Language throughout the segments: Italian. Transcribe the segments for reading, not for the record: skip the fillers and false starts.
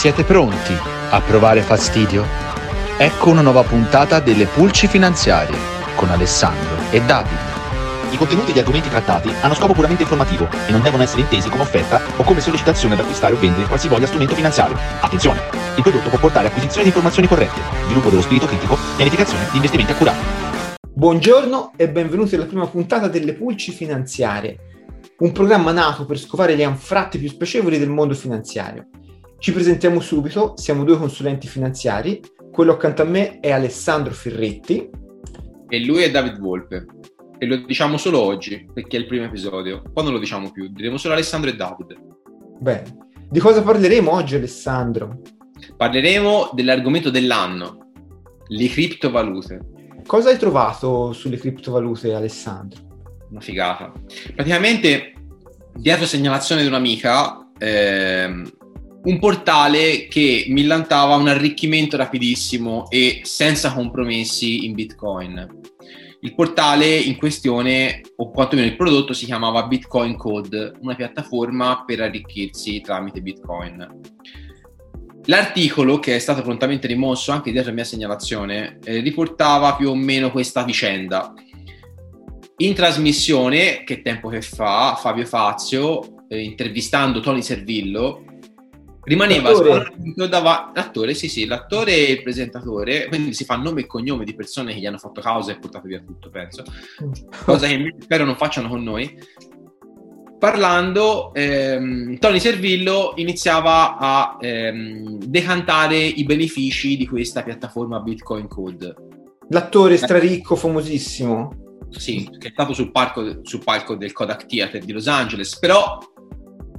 Siete pronti a provare fastidio? Ecco una nuova puntata delle Pulci Finanziarie con Alessandro e David. I contenuti e gli argomenti trattati hanno scopo puramente informativo e non devono essere intesi come offerta o come sollecitazione ad acquistare o vendere qualsivoglia strumento finanziario. Attenzione! Il prodotto può portare acquisizione di informazioni corrette, sviluppo dello spirito critico e pianificazione di investimenti accurati. Buongiorno e benvenuti alla prima puntata delle Pulci Finanziarie, un programma nato per scovare gli anfratti più spiacevoli del mondo finanziario. Ci presentiamo subito, siamo due consulenti finanziari, quello accanto a me è Alessandro Ferretti. E lui è David Volpe. E lo diciamo solo oggi, perché è il primo episodio. Poi non lo diciamo più, diremo solo Alessandro e David. Bene. Di cosa parleremo oggi, Alessandro? Parleremo dell'argomento dell'anno, le criptovalute. Cosa hai trovato sulle criptovalute, Alessandro? Una figata. Praticamente, dietro segnalazione di un'amica, un portale che mi millantava un arricchimento rapidissimo e senza compromessi in Bitcoin. Il portale in questione, o quantomeno il prodotto, si chiamava Bitcoin Code, una piattaforma per arricchirsi tramite Bitcoin. L'articolo, che è stato prontamente rimosso anche dietro la mia segnalazione, riportava più o meno questa vicenda. In trasmissione, che tempo che fa, Fabio Fazio, intervistando Tony Servillo, rimaneva l'attore, sì, l'attore e il presentatore, quindi si fa nome e cognome di persone che gli hanno fatto causa e portato via tutto, penso, cosa che spero non facciano con noi. Parlando, Tony Servillo iniziava a decantare i benefici di questa piattaforma Bitcoin Code. L'attore straricco, famosissimo. Sì, che è stato sul palco del Kodak Theater di Los Angeles, però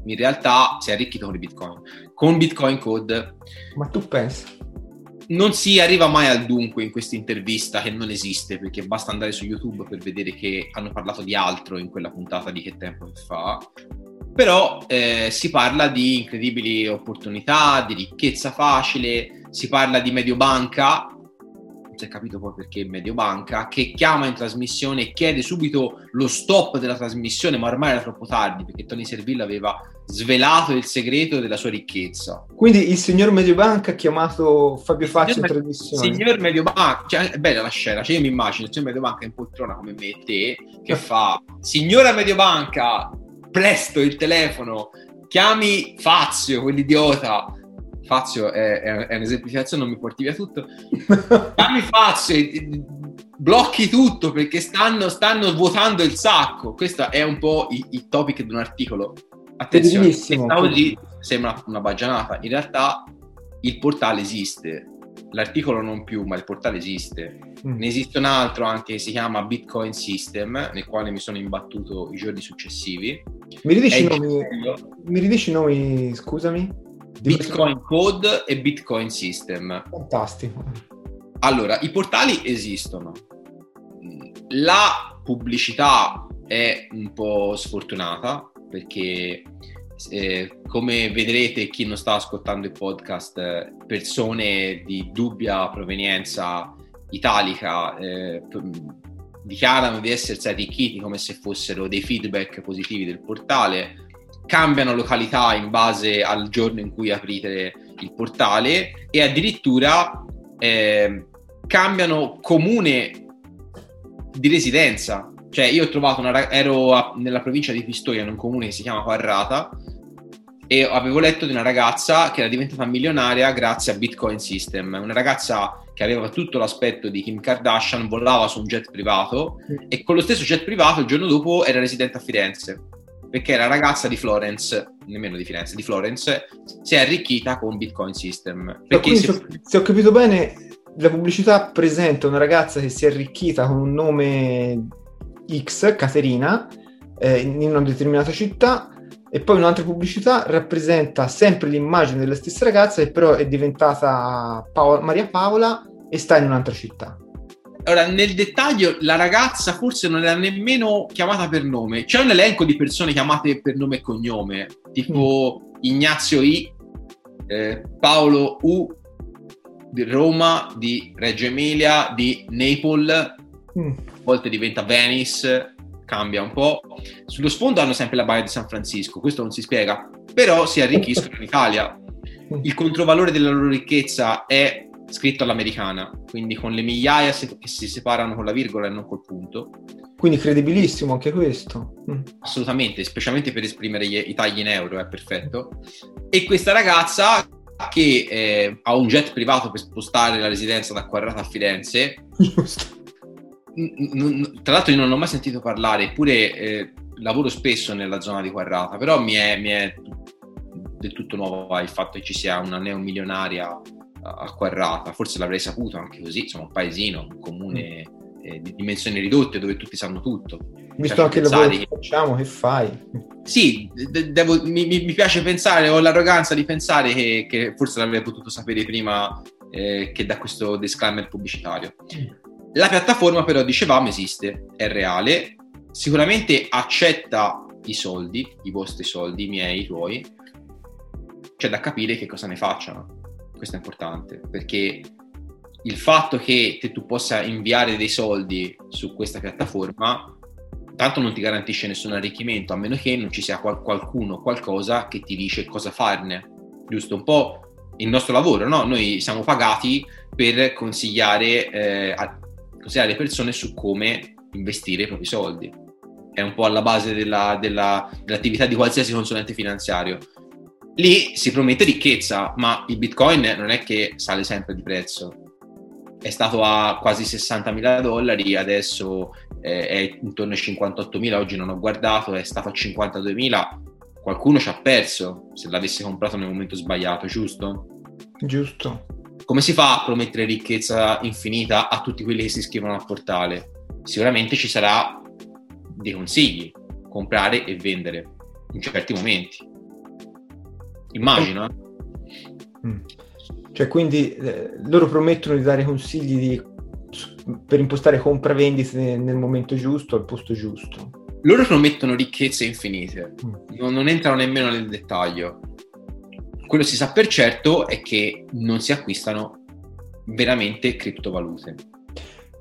in realtà si è arricchito con i Bitcoin. Con Bitcoin Code. Ma tu pensi? Non si arriva mai al dunque in questa intervista, che non esiste, perché basta andare su YouTube per vedere che hanno parlato di altro in quella puntata di che tempo che fa. Però si parla di incredibili opportunità, di ricchezza facile, si parla di Mediobanca. Non si è capito poi perché Mediobanca, che chiama in trasmissione e chiede subito lo stop della trasmissione, ma ormai era troppo tardi, perché Tony Servillo aveva svelato il segreto della sua ricchezza. Quindi il signor Mediobanca ha chiamato Fabio Fazio in trasmissione. Il signor Mediobanca, cioè, è bella la scena, cioè io mi immagino il signor Mediobanca in poltrona come me e te, che fa: signora Mediobanca, presto il telefono, chiami Fazio, quell'idiota. Fazio è un'esemplificazione, non mi porti via tutto. Chiami Fazio e blocchi tutto, perché stanno vuotando il sacco. Questo è un po' il topic di un articolo. Attenzione, questa oggi sembra una baggianata. In realtà il portale esiste, l'articolo non più, ma il portale esiste. Ne esiste un altro anche, si chiama Bitcoin System, nel quale mi sono imbattuto i giorni successivi. Mi ridici i nomi, scusami? Bitcoin Code e Bitcoin System. Fantastico. Allora, i portali esistono. La pubblicità è un po' sfortunata, perché come vedrete, chi non sta ascoltando il podcast, persone di dubbia provenienza italica dichiarano di essersi arricchiti come se fossero dei feedback positivi del portale, cambiano località in base al giorno in cui aprite il portale e addirittura cambiano comune di residenza. Cioè, io ho trovato nella provincia di Pistoia, in un comune che si chiama Quarrata, e avevo letto di una ragazza che era diventata milionaria grazie a Bitcoin System. Una ragazza che aveva tutto l'aspetto di Kim Kardashian, volava su un jet privato e con lo stesso jet privato il giorno dopo era residente a Firenze, perché era ragazza di Florence, nemmeno di Firenze, di Florence, si è arricchita con Bitcoin System. Perché se ho capito bene, la pubblicità presenta una ragazza che si è arricchita con un nome X, Caterina, in una determinata città, e poi un'altra pubblicità rappresenta sempre l'immagine della stessa ragazza che però è diventata Maria Paola e sta in un'altra città. Allora, nel dettaglio, la ragazza forse non era nemmeno chiamata per nome. C'è un elenco di persone chiamate per nome e cognome, tipo Ignazio I, Paolo U, di Roma, di Reggio Emilia, di Naples, a volte diventa Venice, cambia un po'. Sullo sfondo hanno sempre la baia di San Francisco, questo non si spiega, però si arricchiscono in Italia. il controvalore della loro ricchezza è scritto all'americana, quindi con le migliaia che si separano con la virgola e non col punto. Quindi credibilissimo anche questo. Assolutamente, specialmente per esprimere i tagli in euro, è perfetto. E questa ragazza che ha un jet privato per spostare la residenza da Quarrata a Firenze. Giusto. Tra l'altro io non l'ho mai sentito parlare, eppure lavoro spesso nella zona di Quarrata, però mi è del tutto nuovo il fatto che ci sia una neomilionaria a Quarrata. Forse l'avrei saputo anche così, insomma, un paesino, un comune di dimensioni ridotte dove tutti sanno tutto. Visto anche il lavoro che facciamo, che fai? Sì, mi piace pensare, ho l'arroganza di pensare che forse l'avrei potuto sapere prima che da questo disclaimer pubblicitario. La piattaforma però, dicevamo, esiste, è reale, sicuramente accetta i soldi, i vostri soldi, i miei, i tuoi. C'è da capire che cosa ne facciano. Questo è importante, perché il fatto che tu possa inviare dei soldi su questa piattaforma tanto non ti garantisce nessun arricchimento, a meno che non ci sia qualcuno, qualcosa che ti dice cosa farne, giusto? Un po' il nostro lavoro, no? Noi siamo pagati per consigliare le persone su come investire i propri soldi. È un po' alla base dell'attività di qualsiasi consulente finanziario. Lì si promette ricchezza, ma il Bitcoin non è che sale sempre di prezzo. È stato a quasi $60.000, adesso è intorno ai 58.000, oggi non ho guardato, è stato a 52.000. Qualcuno ci ha perso, se l'avesse comprato nel momento sbagliato, giusto? Giusto. Come si fa a promettere ricchezza infinita a tutti quelli che si iscrivono al portale? Sicuramente ci sarà dei consigli, comprare e vendere in certi momenti. Immagino. Cioè, quindi loro promettono di dare consigli per impostare compravendite nel momento giusto, al posto giusto. Loro promettono ricchezze infinite, non entrano nemmeno nel dettaglio. Quello si sa per certo è che non si acquistano veramente criptovalute.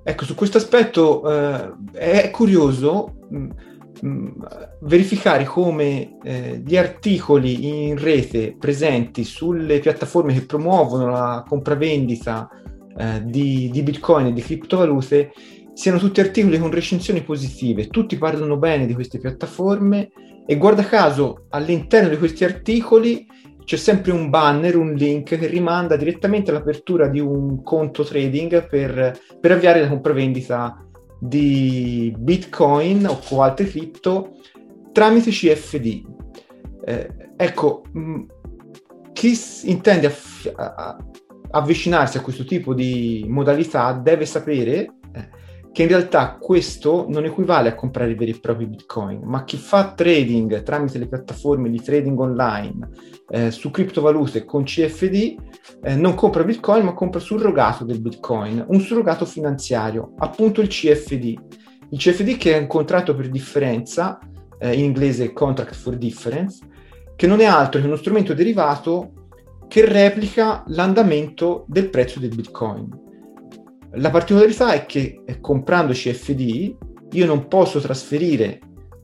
Ecco, su questo aspetto è curioso verificare come gli articoli in rete presenti sulle piattaforme che promuovono la compravendita di Bitcoin e di criptovalute siano tutti articoli con recensioni positive. Tutti parlano bene di queste piattaforme e, guarda caso, all'interno di questi articoli c'è sempre un banner, un link che rimanda direttamente all'apertura di un conto trading per avviare la compravendita di Bitcoin o altre cripto tramite CFD. Ecco, chi intende avvicinarsi a questo tipo di modalità deve sapere che in realtà questo non equivale a comprare veri e propri Bitcoin, ma chi fa trading tramite le piattaforme di trading online su criptovalute con CFD non compra Bitcoin, ma compra surrogato del Bitcoin, un surrogato finanziario, appunto il CFD. Il CFD, che è un contratto per differenza, in inglese contract for difference, che non è altro che uno strumento derivato che replica l'andamento del prezzo del Bitcoin. La particolarità è che comprando CFD io non posso trasferire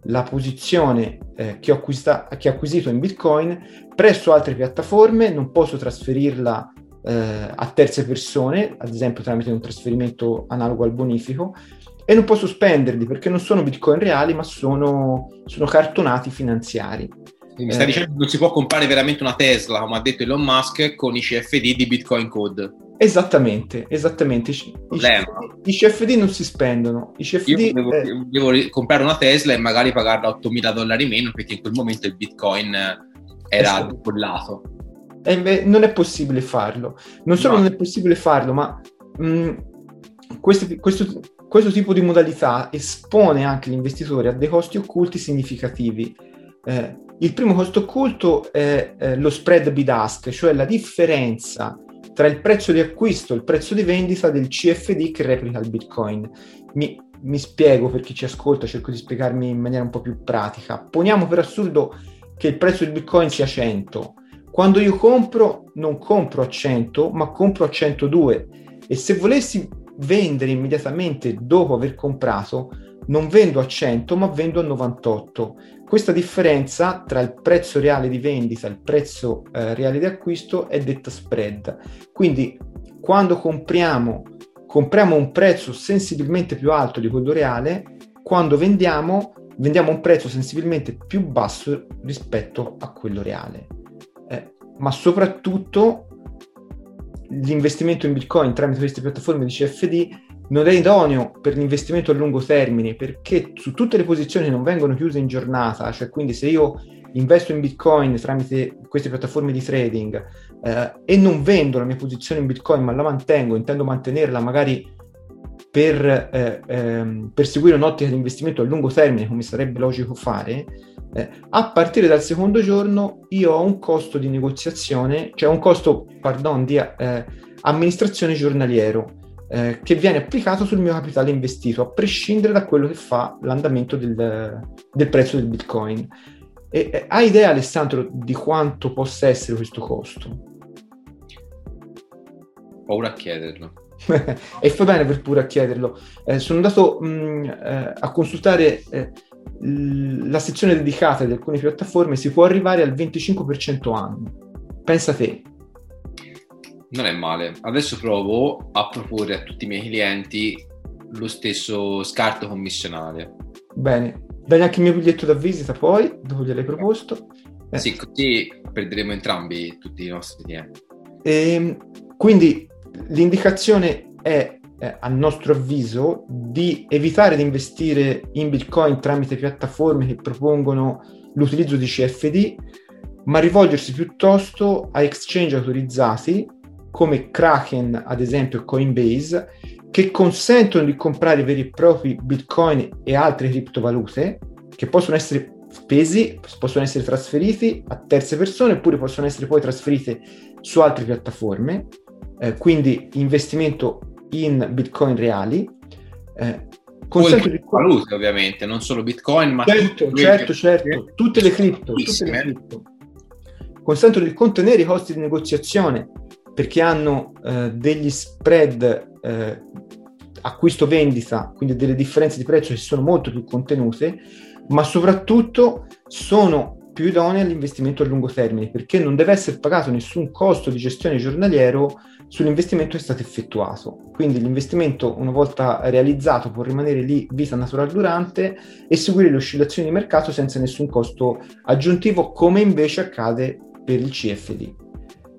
la posizione che ho acquisito in Bitcoin presso altre piattaforme, non posso trasferirla a terze persone, ad esempio tramite un trasferimento analogo al bonifico, e non posso spenderli perché non sono Bitcoin reali, ma sono cartonati finanziari. Mi stai dicendo che non si può comprare veramente una Tesla, come ha detto Elon Musk, con i CFD di Bitcoin Code. Esattamente. I CFD non si spendono. I CFD, io devo comprare una Tesla e magari pagarla $8.000 meno, perché in quel momento il Bitcoin era decollato. Non è possibile farlo. Non solo non è possibile farlo, ma questo tipo di modalità espone anche l'investitore a dei costi occulti significativi. Il primo costo occulto è lo spread bid-ask, cioè la differenza tra il prezzo di acquisto e il prezzo di vendita del CFD che replica il Bitcoin. Mi spiego per chi ci ascolta, cerco di spiegarmi in maniera un po' più pratica. Poniamo per assurdo che il prezzo del Bitcoin sia 100. Quando io compro, non compro a 100, ma compro a 102. E se volessi vendere immediatamente dopo aver comprato, non vendo a 100, ma vendo a 98. Questa differenza tra il prezzo reale di vendita e il prezzo reale di acquisto è detta spread. Quindi quando compriamo un prezzo sensibilmente più alto di quello reale, quando vendiamo un prezzo sensibilmente più basso rispetto a quello reale. Ma soprattutto l'investimento in Bitcoin tramite queste piattaforme di CFD non è idoneo per l'investimento a lungo termine, perché su tutte le posizioni non vengono chiuse in giornata, cioè quindi se io investo in Bitcoin tramite queste piattaforme di trading e non vendo la mia posizione in Bitcoin ma la mantengo, intendo mantenerla magari per perseguire un'ottica di investimento a lungo termine, come sarebbe logico fare, a partire dal secondo giorno io ho un costo di negoziazione, cioè un costo, di amministrazione giornaliero, che viene applicato sul mio capitale investito, a prescindere da quello che fa l'andamento del prezzo del Bitcoin. E hai idea, Alessandro, di quanto possa essere questo costo? Paura a chiederlo. E fa bene per pure a chiederlo. Sono andato a consultare la sezione dedicata di alcune piattaforme, si può arrivare al 25% anno. Pensa te. Non è male. Adesso provo a proporre a tutti i miei clienti lo stesso scarto commissionale. Bene. Dai anche il mio biglietto da visita poi, dopo gliel'hai proposto. Sì, così perderemo entrambi tutti i nostri clienti. Quindi l'indicazione è, a nostro avviso, di evitare di investire in Bitcoin tramite piattaforme che propongono l'utilizzo di CFD, ma rivolgersi piuttosto a exchange autorizzati, come Kraken ad esempio, Coinbase, che consentono di comprare veri e propri Bitcoin e altre criptovalute che possono essere spesi, possono essere trasferiti a terze persone oppure possono essere poi trasferite su altre piattaforme, quindi investimento in Bitcoin reali. Consente di valute ovviamente, non solo Bitcoin, ma certo, tutte le cripto. Consentono di contenere i costi di negoziazione, perché hanno degli spread acquisto-vendita, quindi delle differenze di prezzo che sono molto più contenute, ma soprattutto sono più idonee all'investimento a lungo termine, perché non deve essere pagato nessun costo di gestione giornaliero sull'investimento che è stato effettuato. Quindi l'investimento, una volta realizzato, può rimanere lì vita naturale durante e seguire le oscillazioni di mercato senza nessun costo aggiuntivo, come invece accade per il CFD.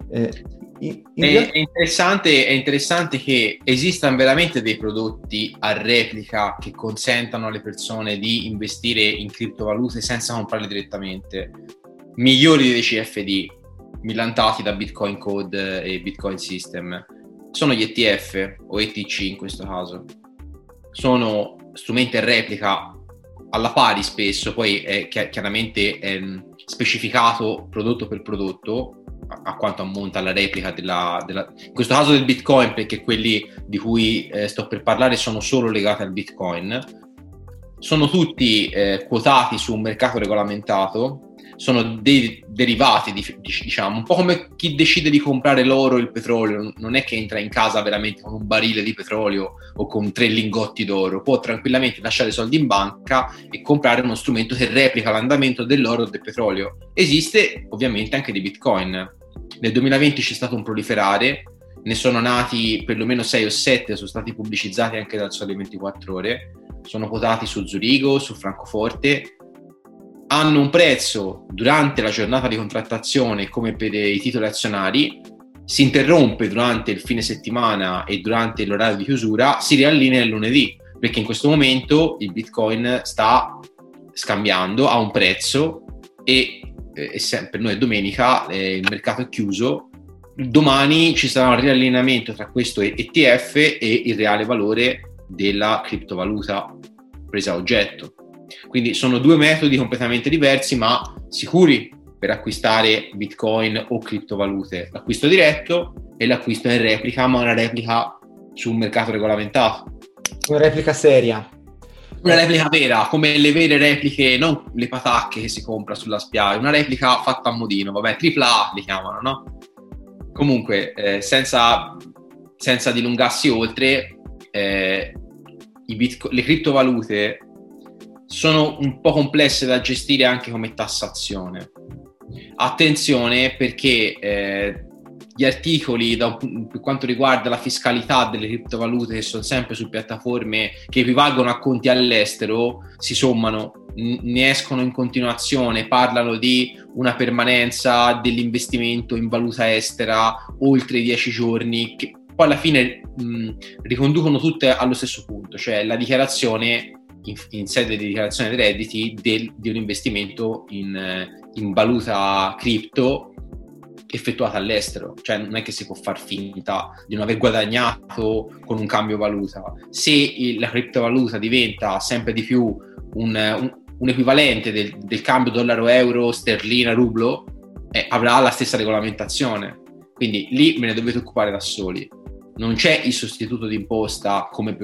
È interessante che esistano veramente dei prodotti a replica che consentano alle persone di investire in criptovalute senza comprarle direttamente, migliori dei CFD millantati da Bitcoin Code e Bitcoin System. Sono gli ETF o ETC in questo caso, sono strumenti a replica alla pari spesso, poi è chiaramente specificato prodotto per prodotto a quanto ammonta la replica della in questo caso del Bitcoin, perché quelli di cui sto per parlare sono solo legati al Bitcoin, sono tutti quotati su un mercato regolamentato, sono dei derivati diciamo un po' come chi decide di comprare l'oro e il petrolio, non è che entra in casa veramente con un barile di petrolio o con 3 lingotti d'oro, può tranquillamente lasciare i soldi in banca e comprare uno strumento che replica l'andamento dell'oro e del petrolio. Esiste ovviamente anche di Bitcoin. Nel 2020 c'è stato un proliferare, ne sono nati perlomeno 6 o 7, sono stati pubblicizzati anche dal Sole 24 Ore, sono quotati su Zurigo, su Francoforte, hanno un prezzo durante la giornata di contrattazione come per i titoli azionari, si interrompe durante il fine settimana e durante l'orario di chiusura, si riallinea il lunedì, perché in questo momento il Bitcoin sta scambiando a un prezzo e sempre noi è domenica, il mercato è chiuso, domani ci sarà un riallineamento tra questo ETF e il reale valore della criptovaluta presa a oggetto. Quindi sono 2 metodi completamente diversi ma sicuri per acquistare Bitcoin o criptovalute, l'acquisto diretto e l'acquisto in replica, ma una replica su un mercato regolamentato, una replica seria, una replica vera, come le vere repliche, non le patacche che si compra sulla spiaggia, una replica fatta a modino, AAA li chiamano, no? Comunque senza dilungarsi oltre, le criptovalute sono un po' complesse da gestire anche come tassazione. Attenzione, perché gli articoli per quanto riguarda la fiscalità delle criptovalute, che sono sempre su piattaforme che equivalgono a conti all'estero, si sommano, ne escono in continuazione, parlano di una permanenza dell'investimento in valuta estera oltre 10 giorni, che poi alla fine riconducono tutte allo stesso punto, cioè la dichiarazione in sede di dichiarazione dei redditi di un investimento in valuta cripto effettuata all'estero. Cioè non è che si può far finta di non aver guadagnato con un cambio valuta. Se la criptovaluta diventa sempre di più un equivalente del cambio dollaro-euro, sterlina-rublo, avrà la stessa regolamentazione, quindi lì me ne dovete occupare da soli. Non c'è il sostituto d'imposta come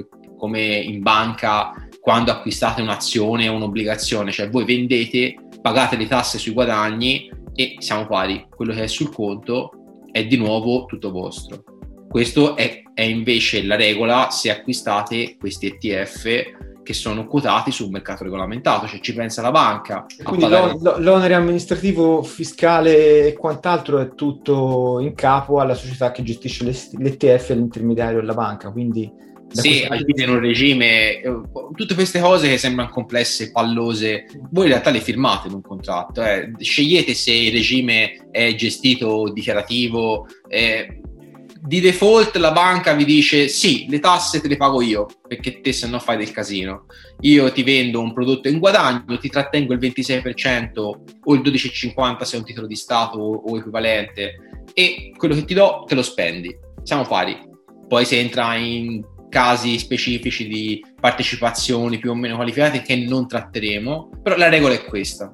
in banca quando acquistate un'azione o un'obbligazione, cioè voi vendete, pagate le tasse sui guadagni e siamo pari. Quello che è sul conto è di nuovo tutto vostro. Questo è invece la regola se acquistate questi ETF che sono quotati sul mercato regolamentato, cioè ci pensa la banca. Quindi l'onere amministrativo, fiscale e quant'altro è tutto in capo alla società che gestisce l'ETF e l'intermediario della banca, quindi... Sì, alla fine in un regime, tutte queste cose che sembrano complesse, pallose, voi in realtà le firmate in un contratto, scegliete se il regime è gestito o dichiarativo, di default la banca vi dice sì, le tasse te le pago io, perché te se no fai del casino, io ti vendo un prodotto in guadagno, ti trattengo il 26% o il 12,50 se è un titolo di Stato o equivalente, e quello che ti do te lo spendi, siamo pari. Poi se entra in casi specifici di partecipazioni più o meno qualificate che non tratteremo, però la regola è questa.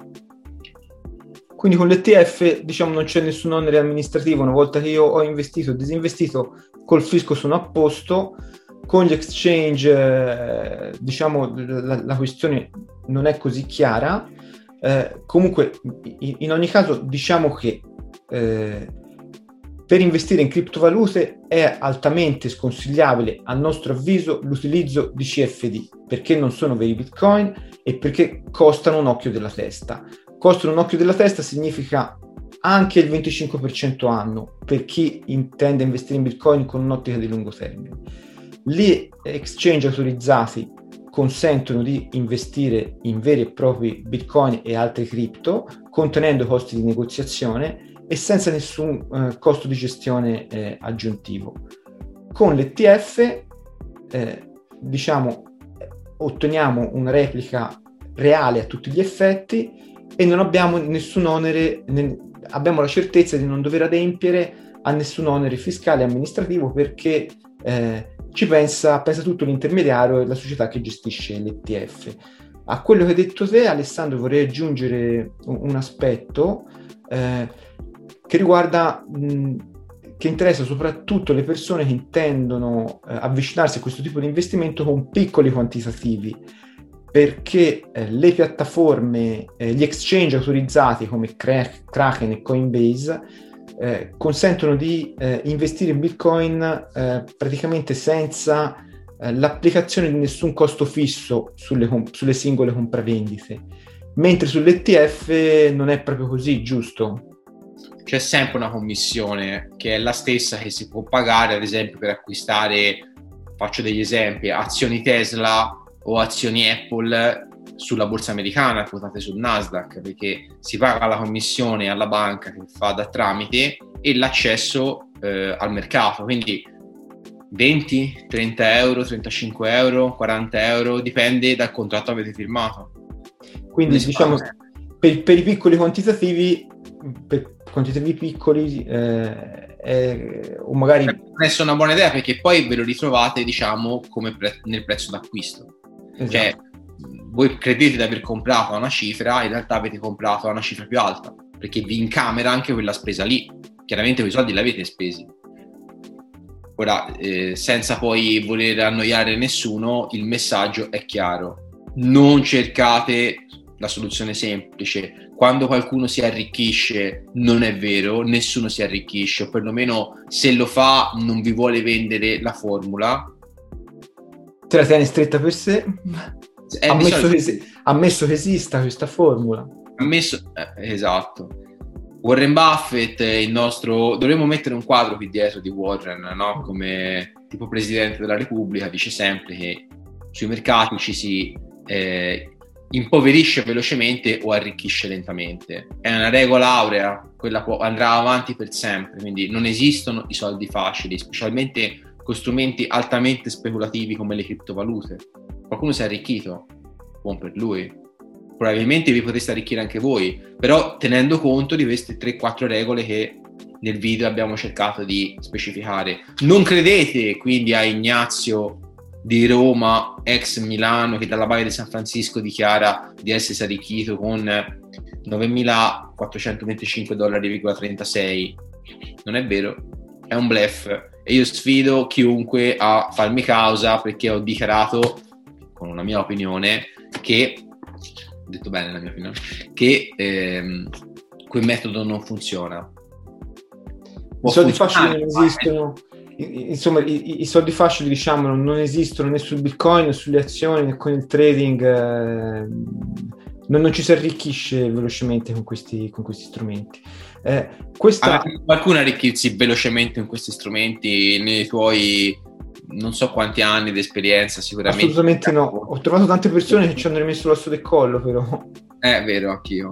Quindi con l'ETF, diciamo, non c'è nessun onere amministrativo, una volta che io ho investito o disinvestito, col fisco sono a posto. Con gli exchange, diciamo, la questione non è così chiara. Comunque, in ogni caso, diciamo che per investire in criptovalute è altamente sconsigliabile, a nostro avviso, l'utilizzo di CFD, perché non sono veri bitcoin e perché costano un occhio della testa. Costano un occhio della testa significa anche il 25% anno per chi intende investire in bitcoin con un'ottica di lungo termine. Gli exchange autorizzati consentono di investire in veri e propri bitcoin e altre cripto, contenendo costi di negoziazione e senza nessun costo di gestione aggiuntivo. Con l'ETF, diciamo, otteniamo una replica reale a tutti gli effetti e non abbiamo nessun onere, abbiamo la certezza di non dover adempiere a nessun onere fiscale e amministrativo, perché ci pensa tutto l'intermediario e la società che gestisce l'ETF. A quello che hai detto te, Alessandro, vorrei aggiungere un aspetto che riguarda, che interessa soprattutto le persone che intendono avvicinarsi a questo tipo di investimento con piccoli quantitativi, perché le piattaforme, gli exchange autorizzati come Kraken e Coinbase consentono di investire in Bitcoin praticamente senza l'applicazione di nessun costo fisso sulle singole compravendite, mentre sull'ETF non è proprio così, giusto? C'è sempre una commissione che è la stessa che si può pagare, ad esempio, per acquistare, faccio degli esempi, azioni Tesla o azioni Apple sulla borsa americana, quotate sul Nasdaq, perché si paga la commissione alla banca che fa da tramite e l'accesso al mercato, quindi 20, 30 euro, 35 euro, 40 euro, dipende dal contratto che avete firmato. Quindi diciamo, per i piccoli quantitativi, per quantitativi piccoli o magari non è una buona idea, perché poi ve lo ritrovate, diciamo, come nel prezzo d'acquisto. Esatto. Cioè voi credete di aver comprato a una cifra, in realtà avete comprato a una cifra più alta, perché vi incamera anche quella spesa lì. Chiaramente quei soldi li avete spesi. Ora, senza poi voler annoiare nessuno, il messaggio è chiaro: non cercate la soluzione semplice. Quando qualcuno si arricchisce, non è vero, nessuno si arricchisce, o perlomeno se lo fa non vi vuole vendere la formula, te la tiene stretta per sé. Ammesso che esista questa formula. Ammesso, esatto. Warren Buffett, il nostro... Dovremmo mettere un quadro qui dietro di Warren, no? Come tipo presidente della Repubblica, dice sempre che sui mercati ci si impoverisce velocemente o arricchisce lentamente. È una regola aurea, quella andrà avanti per sempre, quindi non esistono i soldi facili, specialmente con strumenti altamente speculativi come le criptovalute. Qualcuno si è arricchito, buon per lui. Probabilmente vi potreste arricchire anche voi, però tenendo conto di queste 3-4 regole che nel video abbiamo cercato di specificare. Non credete quindi a Ignazio di Roma, ex Milano, che dalla Baia di San Francisco dichiara di essersi arricchito con $9.425,36. Non è vero, è un bluff. E io sfido chiunque a farmi causa, perché ho dichiarato, con una mia opinione, che... detto bene la mia opinione, che quel metodo non funziona. I soldi facili non esistono, insomma i soldi facili, diciamo, non esistono né sul Bitcoin né sulle azioni né con il trading, non ci si arricchisce velocemente con questi strumenti. Qualcuno arricchirsi velocemente con questi strumenti nei tuoi... non so quanti anni di esperienza, sicuramente. Assolutamente no. Ho trovato tante persone che ci hanno rimesso l'asso del collo, però. È vero, anch'io.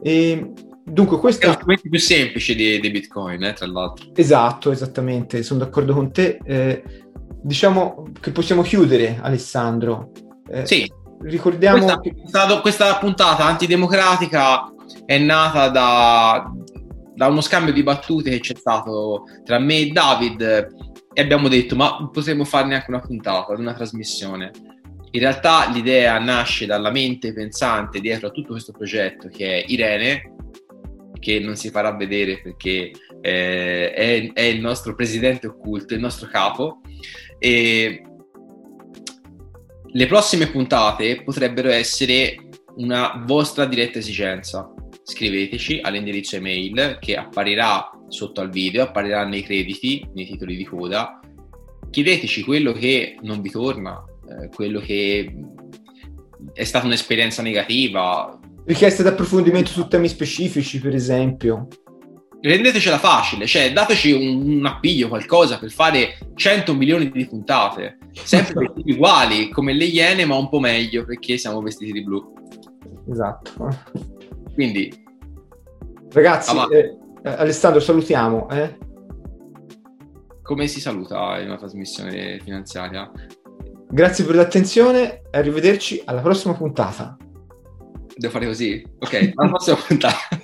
E dunque questo è lo strumento più semplice di Bitcoin, tra l'altro. Esatto, esattamente. Sono d'accordo con te. Diciamo che possiamo chiudere, Alessandro. Sì. Ricordiamo questa puntata antidemocratica è nata da uno scambio di battute che c'è stato tra me e David. E abbiamo detto, ma potremmo farne anche una puntata, una trasmissione. In realtà l'idea nasce dalla mente pensante dietro a tutto questo progetto, che è Irene, che non si farà vedere perché è il nostro presidente occulto, il nostro capo. E le prossime puntate potrebbero essere una vostra diretta esigenza. Scriveteci all'indirizzo email che apparirà sotto al video, apparirà nei crediti, nei titoli di coda. Chiedeteci quello che non vi torna, quello che è stata un'esperienza negativa, richieste di approfondimento su temi specifici, per esempio. Rendetecela facile, cioè dateci un appiglio, qualcosa per fare 100 milioni di puntate, sempre vestiti uguali come le Iene, ma un po' meglio perché siamo vestiti di blu. Esatto. Quindi ragazzi, Alessandro, salutiamo. Come si saluta in una trasmissione finanziaria? Grazie per l'attenzione, arrivederci alla prossima puntata. Devo fare così? Ok, alla prossima puntata.